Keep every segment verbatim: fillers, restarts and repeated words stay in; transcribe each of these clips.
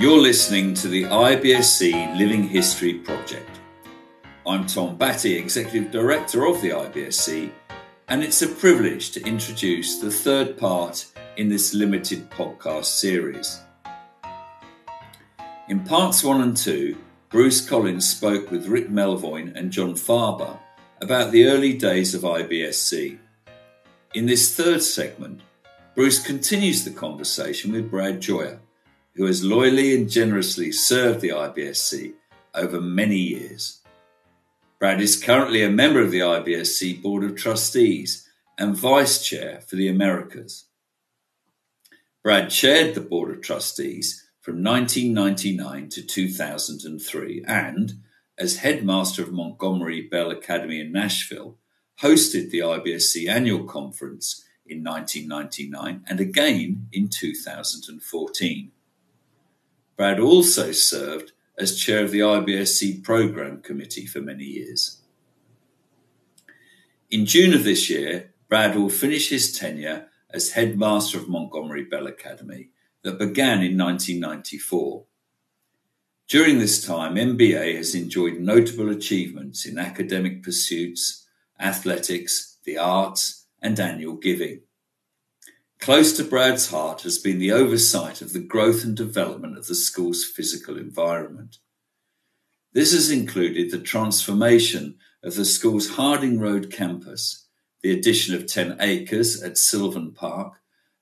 You're listening to the I B S C Living History Project. I'm Tom Batty, Executive Director of the I B S C, and it's a privilege to introduce the third part in this limited podcast series. In parts one and two, Bruce Collins spoke with Rick Melvoin and John Farber about the early days of I B S C. In this third segment, Bruce continues the conversation with Brad Gioia, who has loyally and generously served the I B S C over many years. Brad is currently a member of the I B S C Board of Trustees and Vice Chair for the Americas. Brad chaired the Board of Trustees from nineteen ninety-nine to two thousand three and, as Headmaster of Montgomery Bell Academy in Nashville, hosted the I B S C Annual Conference in nineteen ninety-nine and again in two thousand fourteen. Brad also served as chair of the I B S C Programme Committee for many years. In June of this year, Brad will finish his tenure as headmaster of Montgomery Bell Academy that began in nineteen ninety-four. During this time, M B A has enjoyed notable achievements in academic pursuits, athletics, the arts, and annual giving. Close to Brad's heart has been the oversight of the growth and development of the school's physical environment. This has included the transformation of the school's Harding Road campus, the addition of ten acres at Sylvan Park,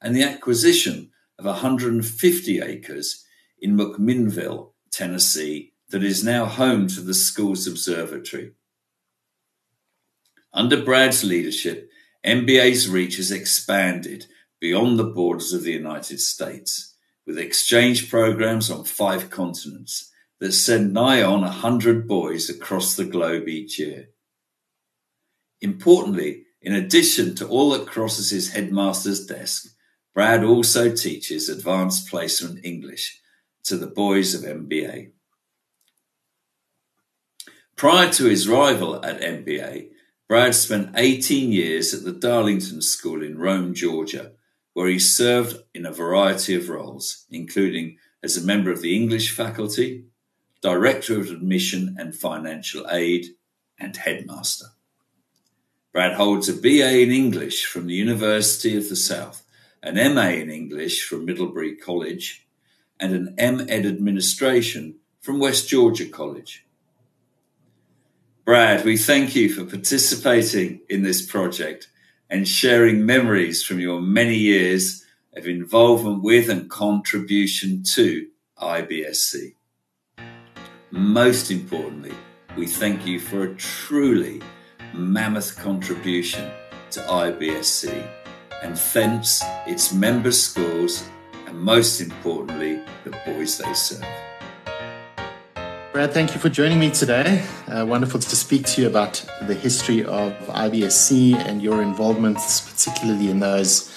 and the acquisition of one hundred fifty acres in McMinnville, Tennessee, that is now home to the school's observatory. Under Brad's leadership, M B A's reach has expanded beyond the borders of the United States, with exchange programs on five continents that send nigh on one hundred boys across the globe each year. Importantly, in addition to all that crosses his headmaster's desk, Brad also teaches advanced placement English to the boys of M B A. Prior to his arrival at M B A, Brad spent eighteen years at the Darlington School in Rome, Georgia, where he served in a variety of roles, including as a member of the English faculty, Director of Admission and Financial Aid, and Headmaster. Brad holds a B A in English from the University of the South, an M A in English from Middlebury College, and an M Ed Administration from West Georgia College. Brad, we thank you for participating in this project and sharing memories from your many years of involvement with and contribution to I B S C. Most importantly, we thank you for a truly mammoth contribution to I B S C and thence its member schools and most importantly, the boys they serve. Brad, thank you for joining me today. Uh, wonderful to speak to you about the history of I B S C and your involvements, particularly in those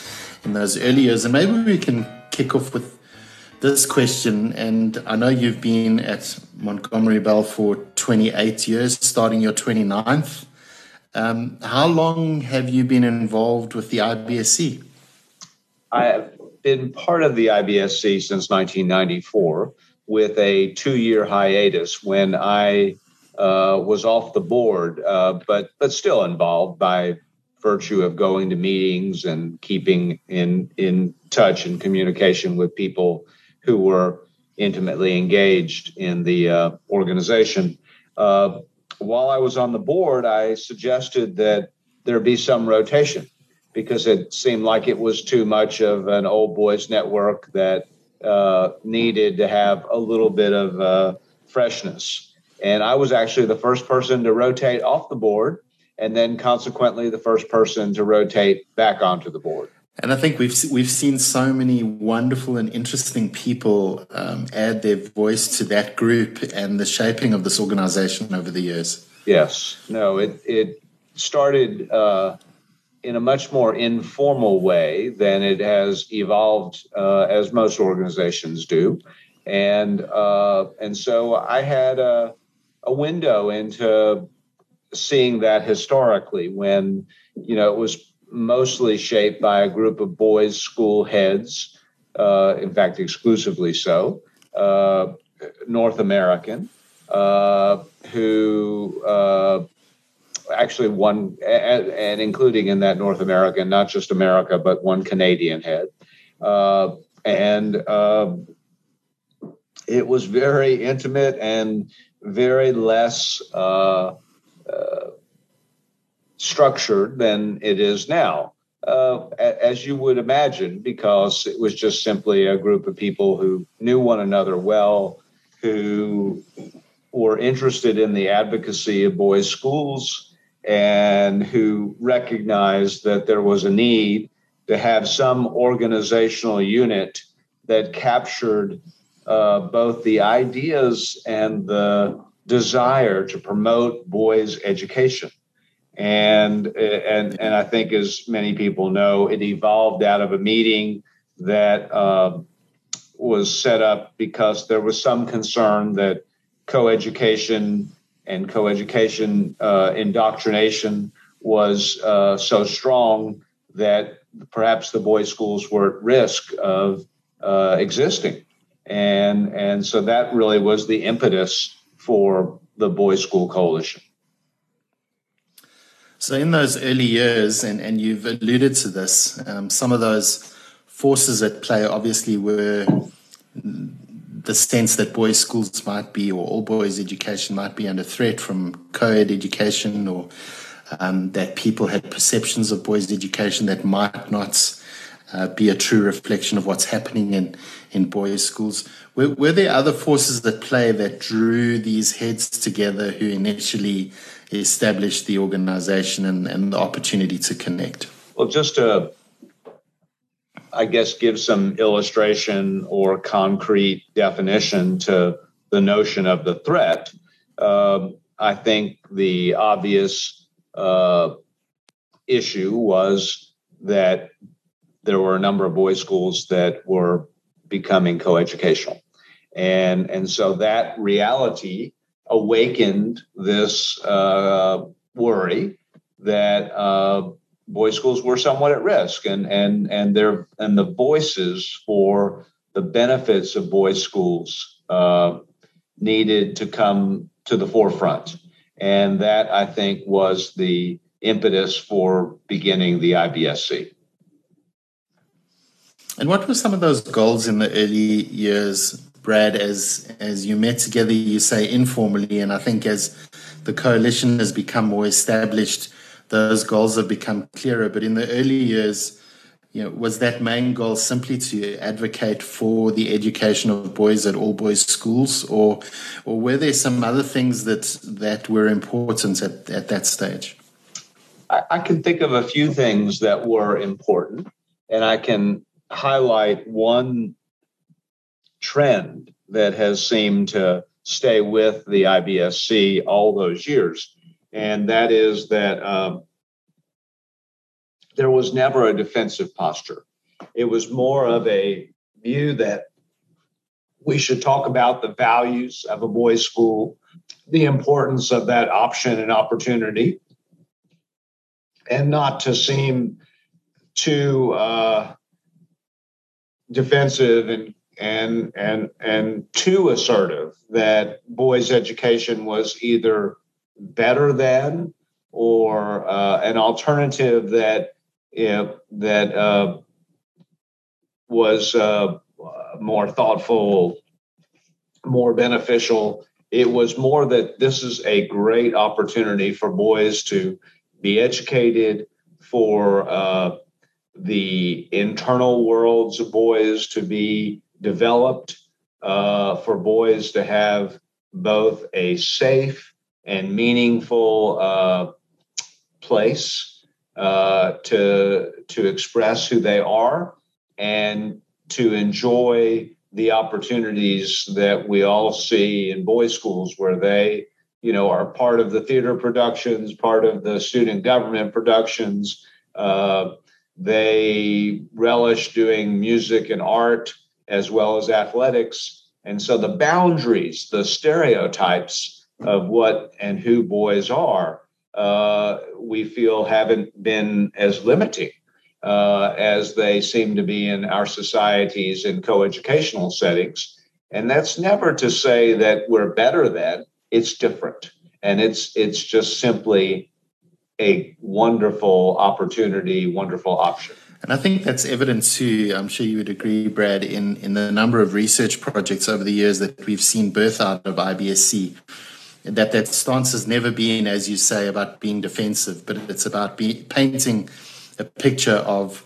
in those early years. And maybe we can kick off with this question. And I know you've been at Montgomery Bell for twenty-eight years, starting your twenty-ninth. Um, how long have you been involved with the I B S C? I have been part of the I B S C since nineteen ninety-four. With a two-year hiatus when I uh, was off the board, uh, but but still involved by virtue of going to meetings and keeping in in touch and communication with people who were intimately engaged in the uh, organization. Uh, while I was on the board, I suggested that there be some rotation because it seemed like it was too much of an old boys network that Uh, needed to have a little bit of uh, freshness. And I was actually the first person to rotate off the board and then consequently the first person to rotate back onto the board. And I think we've we've seen so many wonderful and interesting people um, add their voice to that group and the shaping of this organization over the years. Yes. No, it, it started uh, in a much more informal way than it has evolved uh, as most organizations do. And uh, and so I had a, a window into seeing that historically when, you know, it was mostly shaped by a group of boys' school heads, uh, in fact, exclusively so, uh, North American uh, who uh, actually one, and, and including in that North American, not just America, but one Canadian head. Uh, and uh, it was very intimate and very less uh, uh, structured than it is now, uh, as you would imagine, because it was just simply a group of people who knew one another well, who were interested in the advocacy of boys' schools, and who recognized that there was a need to have some organizational unit that captured uh, both the ideas and the desire to promote boys' education. And, and, and I think, as many people know, it evolved out of a meeting that uh, was set up because there was some concern that coeducation and coeducation uh, indoctrination was uh, so strong that perhaps the boys' schools were at risk of uh, existing. And, and so that really was the impetus for the Boys' School Coalition. So in those early years, and, and you've alluded to this, um, some of those forces at play obviously were the sense that boys' schools might be, or all boys' education might be, under threat from co-ed education, or Um, that people had perceptions of boys' education that might not uh, be a true reflection of what's happening in, in boys' schools. Were, were there other forces at play that drew these heads together who initially established the organization and, and the opportunity to connect? Well, just to, I guess, give some illustration or concrete definition to the notion of the threat, uh, I think the obvious Uh, issue was that there were a number of boys' schools that were becoming coeducational. And, and so that reality awakened this uh, worry that uh, boys' schools were somewhat at risk, and, and, and, their, and the voices for the benefits of boys' schools uh, needed to come to the forefront. And that, I think, was the impetus for beginning the I B S C. And what were some of those goals in the early years, Brad, as, as you met together, you say informally, and I think as the coalition has become more established, those goals have become clearer. But in the early years, you know, was that main goal simply to advocate for the education of boys at all boys' schools, or or were there some other things that that were important at, at that stage? I, I can think of a few things that were important, and I can highlight one trend that has seemed to stay with the I B S C all those years, and that is that um, there was never a defensive posture. It was more of a view that we should talk about the values of a boys' school, the importance of that option and opportunity, and not to seem too uh, defensive and, and, and, and too assertive that boys' education was either better than or uh, an alternative that If that uh, was uh, more thoughtful, more beneficial. It was more that this is a great opportunity for boys to be educated, for uh, the internal worlds of boys to be developed, uh, for boys to have both a safe and meaningful uh, place Uh, to to express who they are and to enjoy the opportunities that we all see in boys' schools, where they, you know, are part of the theater productions, part of the student government productions. Uh, they relish doing music and art as well as athletics. And so the boundaries, the stereotypes of what and who boys are, Uh, we feel haven't been as limiting uh, as they seem to be in our societies in coeducational settings. And that's never to say that we're better than, it's different. And it's it's just simply a wonderful opportunity, wonderful option. And I think that's evident too, I'm sure you would agree, Brad, in, in the number of research projects over the years that we've seen birth out of I B S C, that that stance has never been, as you say, about being defensive, but it's about be, painting a picture of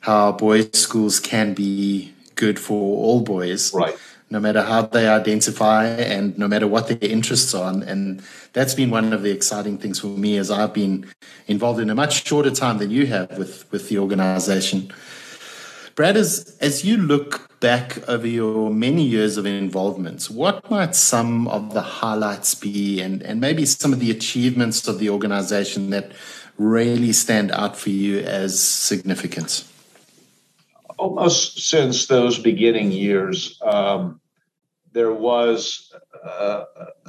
how boys' schools can be good for all boys. Right. No matter how they identify and no matter what their interests are. And that's been one of the exciting things for me as I've been involved in a much shorter time than you have with, with the organization. Brad, as, as you look back over your many years of involvement, what might some of the highlights be and, and maybe some of the achievements of the organization that really stand out for you as significant? Almost since those beginning years, um, there was uh,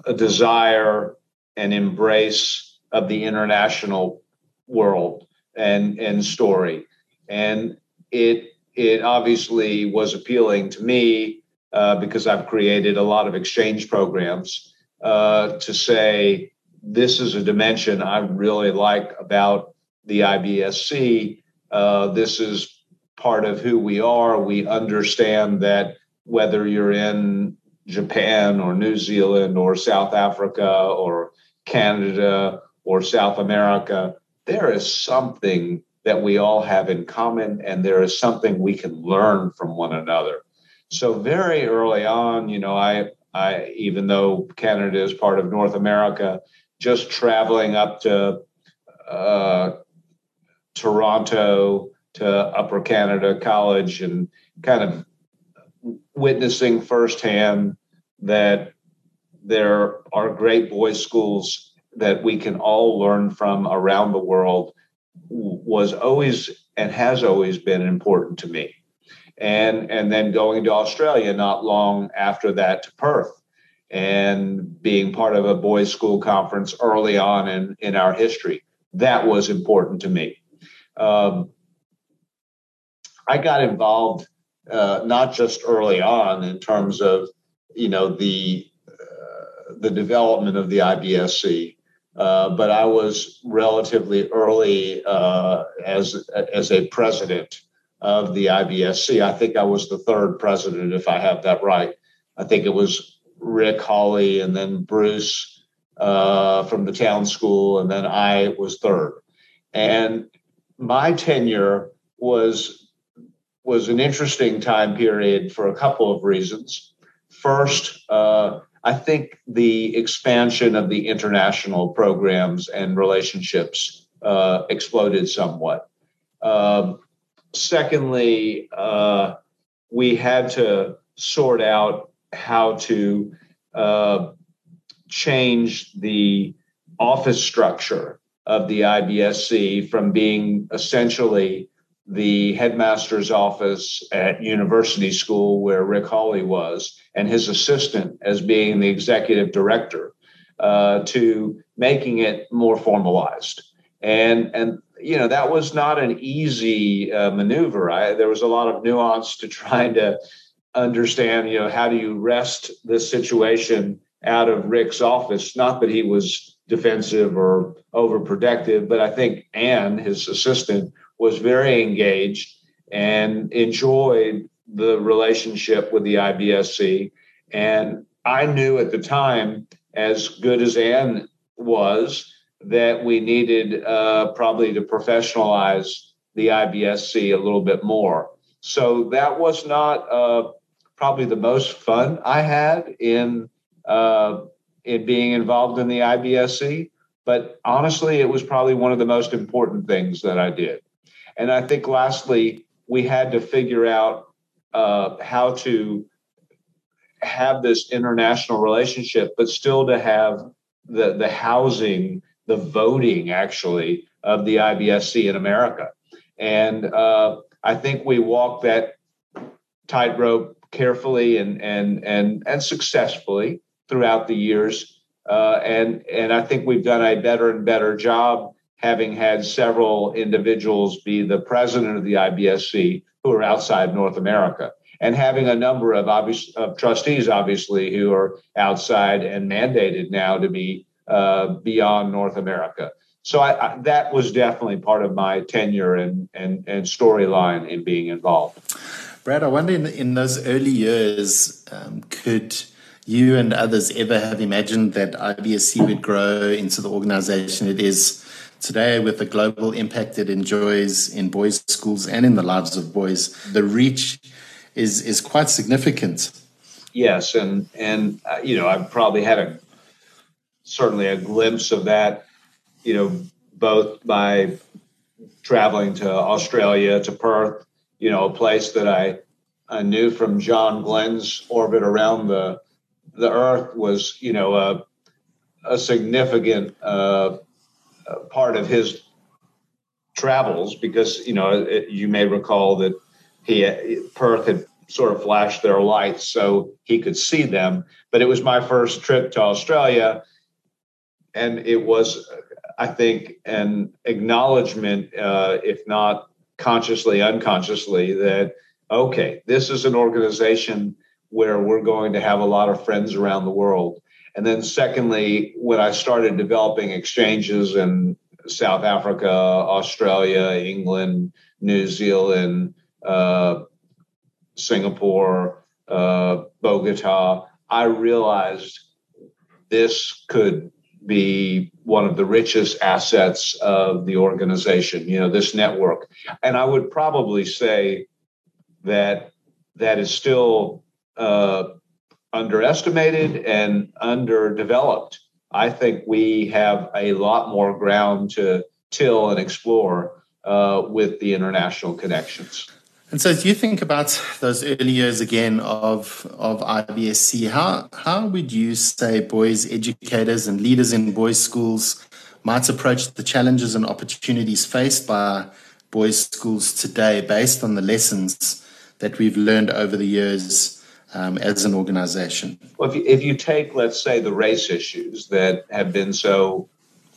a desire and embrace of the international world and, and story. And it it obviously was appealing to me uh, because I've created a lot of exchange programs uh, to say, this is a dimension I really like about the I B S C. Uh, this is part of who we are. We understand that whether you're in Japan or New Zealand or South Africa or Canada or South America, there is something that we all have in common, and there is something we can learn from one another. So very early on, you know, I, I even though Canada is part of North America, just traveling up to uh, Toronto, to Upper Canada College and kind of witnessing firsthand that there are great boys' schools that we can all learn from around the world was always and has always been important to me. And, and then going to Australia not long after that to Perth and being part of a boys' school conference early on in, in our history. That was important to me. Um, I got involved uh, not just early on in terms of, you know, the uh, the development of the I B S C, uh, but I was relatively early uh, as as a president of the I B S C. I think I was the third president, if I have that right. I think it was Rick Hawley and then Bruce uh, from the Town School, and then I was third. And my tenure was. was an interesting time period for a couple of reasons. First, uh, I think the expansion of the international programs and relationships uh, exploded somewhat. Um, secondly, uh, we had to sort out how to uh, change the office structure of the I B S C from being essentially the headmaster's office at University School, where Rick Hawley was, and his assistant as being the executive director, uh, to making it more formalized. And, and you know, that was not an easy uh, maneuver. I, there was a lot of nuance to trying to understand, you know, how do you wrest this situation out of Rick's office? Not that he was defensive or overprotective, but I think Ann, his assistant, was very engaged and enjoyed the relationship with the I B S C. And I knew at the time, as good as Ann was, that we needed uh, probably to professionalize the I B S C a little bit more. So that was not uh, probably the most fun I had in, uh, in being involved in the I B S C. But honestly, it was probably one of the most important things that I did. And I think lastly, we had to figure out uh, how to have this international relationship, but still to have the, the housing, the voting actually of the I B S C in America. And uh, I think we walked that tightrope carefully and, and, and, and successfully throughout the years. Uh, and, and I think we've done a better and better job, having had several individuals be the president of the I B S C who are outside North America. and having a number of obvious of trustees, obviously, who are outside and mandated now to be uh, beyond North America. So I, I, that was definitely part of my tenure and and, and storyline in being involved. Brad, I wonder in, in those early years, um, could you and others ever have imagined that I B S C would grow into the organization it is today, with the global impact it enjoys in boys' schools and in the lives of boys? The reach is is quite significant. Yes, and and uh, you know, I've probably had a certainly a glimpse of that, you know, both by traveling to Australia, to Perth, you know, a place that I, I knew from John Glenn's orbit around the the Earth was, you know, a, a significant uh, part of his travels, because, you know, it, you may recall that he Perth had sort of flashed their lights so he could see them. But it was my first trip to Australia, and it was, I think, an acknowledgement, uh, if not consciously, unconsciously, that, okay, this is an organization where we're going to have a lot of friends around the world. And then secondly, when I started developing exchanges in South Africa, Australia, England, New Zealand, uh, Singapore, uh, Bogota, I realized this could be one of the richest assets of the organization, you know, this network. And I would probably say that that is still uh, underestimated and underdeveloped. I think we have a lot more ground to till and explore uh, with the international connections. And so if you think about those early years again of of I B S C, how, how would you say boys educators and leaders in boys' schools might approach the challenges and opportunities faced by boys' schools today based on the lessons that we've learned over the years um, as an organization? Well, if you, if you take, let's say, the race issues that have been so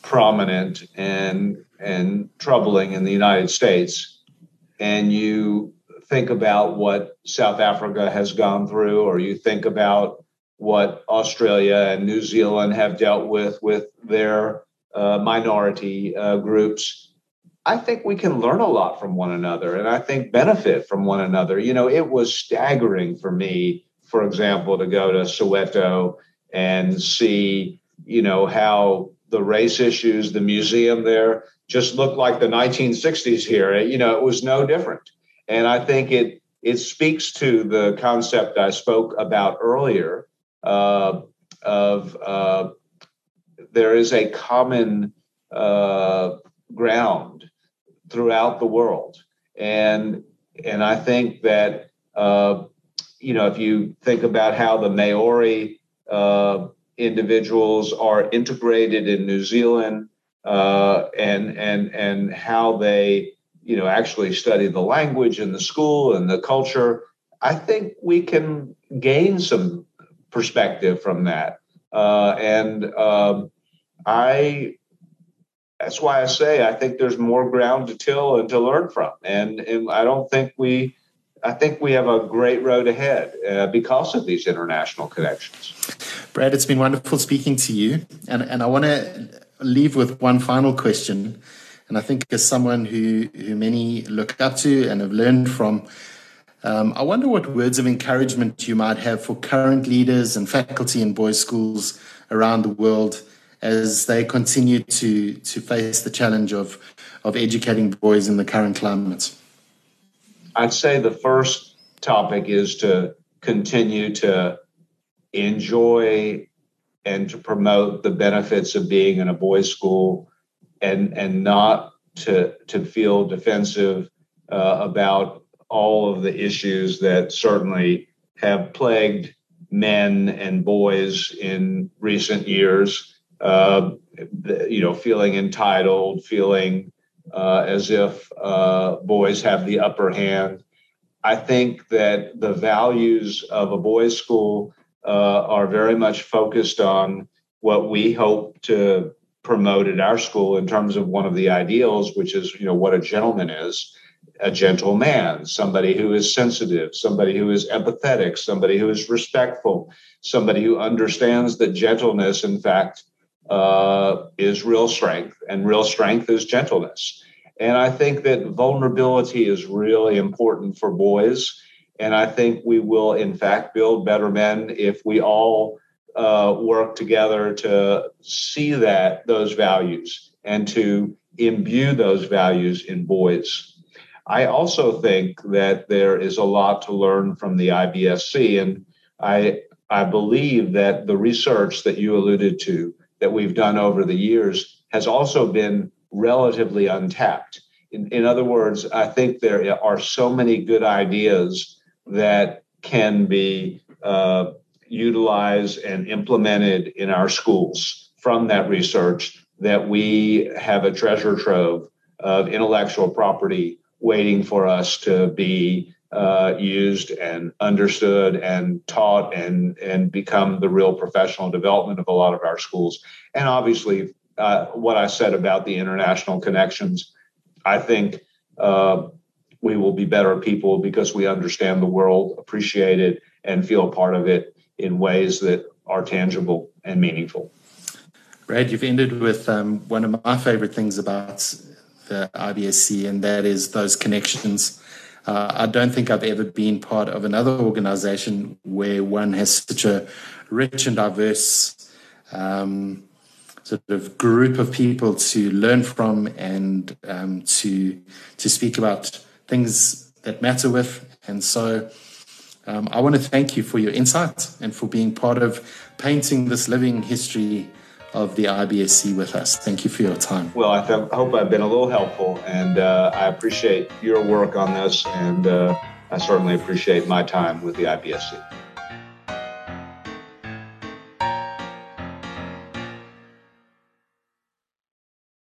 prominent and and troubling in the United States, and you think about what South Africa has gone through, or you think about what Australia and New Zealand have dealt with, with their uh, minority uh, groups, I think we can learn a lot from one another, and I think benefit from one another. You know, it was staggering for me, for example, to go to Soweto and see, you know, how the race issues, the museum there just looked like the nineteen sixties here. You know, it was no different. And I think it it speaks to the concept I spoke about earlier uh, of uh, there is a common uh, ground throughout the world. And and I think that, uh, you know, if you think about how the Maori uh, individuals are integrated in New Zealand uh, and, and, and how they you know, actually study the language and the school and the culture, I think we can gain some perspective from that. Uh, and um, I, that's why I say I think there's more ground to till and to learn from. And, and I don't think we, I think we have a great road ahead uh, because of these international connections. Brad, it's been wonderful speaking to you. And, and I want to leave with one final question. And I think as someone who, who many look up to and have learned from, um, I wonder what words of encouragement you might have for current leaders and faculty in boys' schools around the world as they continue to, to face the challenge of, of educating boys in the current climate. I'd say the first topic is to continue to enjoy and to promote the benefits of being in a boys' school, and and not to to feel defensive uh, about all of the issues that certainly have plagued men and boys in recent years, uh, you know, feeling entitled, feeling uh, as if uh, boys have the upper hand. I think that the values of a boys' school uh, are very much focused on what we hope to promote at our school in terms of one of the ideals, which is, you know, what a gentleman is. a gentle man, somebody who is sensitive, somebody who is empathetic, somebody who is respectful, somebody who understands that gentleness, in fact, uh, is real strength, and real strength is gentleness. And I think that vulnerability is really important for boys. And I think we will, in fact, build better men if we all uh, work together to see that those values and to imbue those values in boys. I also think that there is a lot to learn from the I B S C, and I I believe that the research that you alluded to that we've done over the years has also been relatively untapped. In, in other words, I think there are so many good ideas that can be uh, utilized and implemented in our schools from that research that we have a treasure trove of intellectual property waiting for us to be uh, used and understood and taught and, and become the real professional development of a lot of our schools. And obviously, uh, what I said about the international connections, I think uh, we will be better people because we understand the world, appreciate it, and feel part of it in ways that are tangible and meaningful. Brad, you've ended with um, one of my favorite things about the I B S C, and that is those connections. Uh, I don't think I've ever been part of another organization where one has such a rich and diverse um, sort of group of people to learn from and um, to to speak about things that matter with. And so um, I want to thank you for your insight and for being part of painting this living history of the I B S C with us. Thank you for your time. Well, I th- hope I've been a little helpful, and uh, I appreciate your work on this, and uh, I certainly appreciate my time with the I B S C.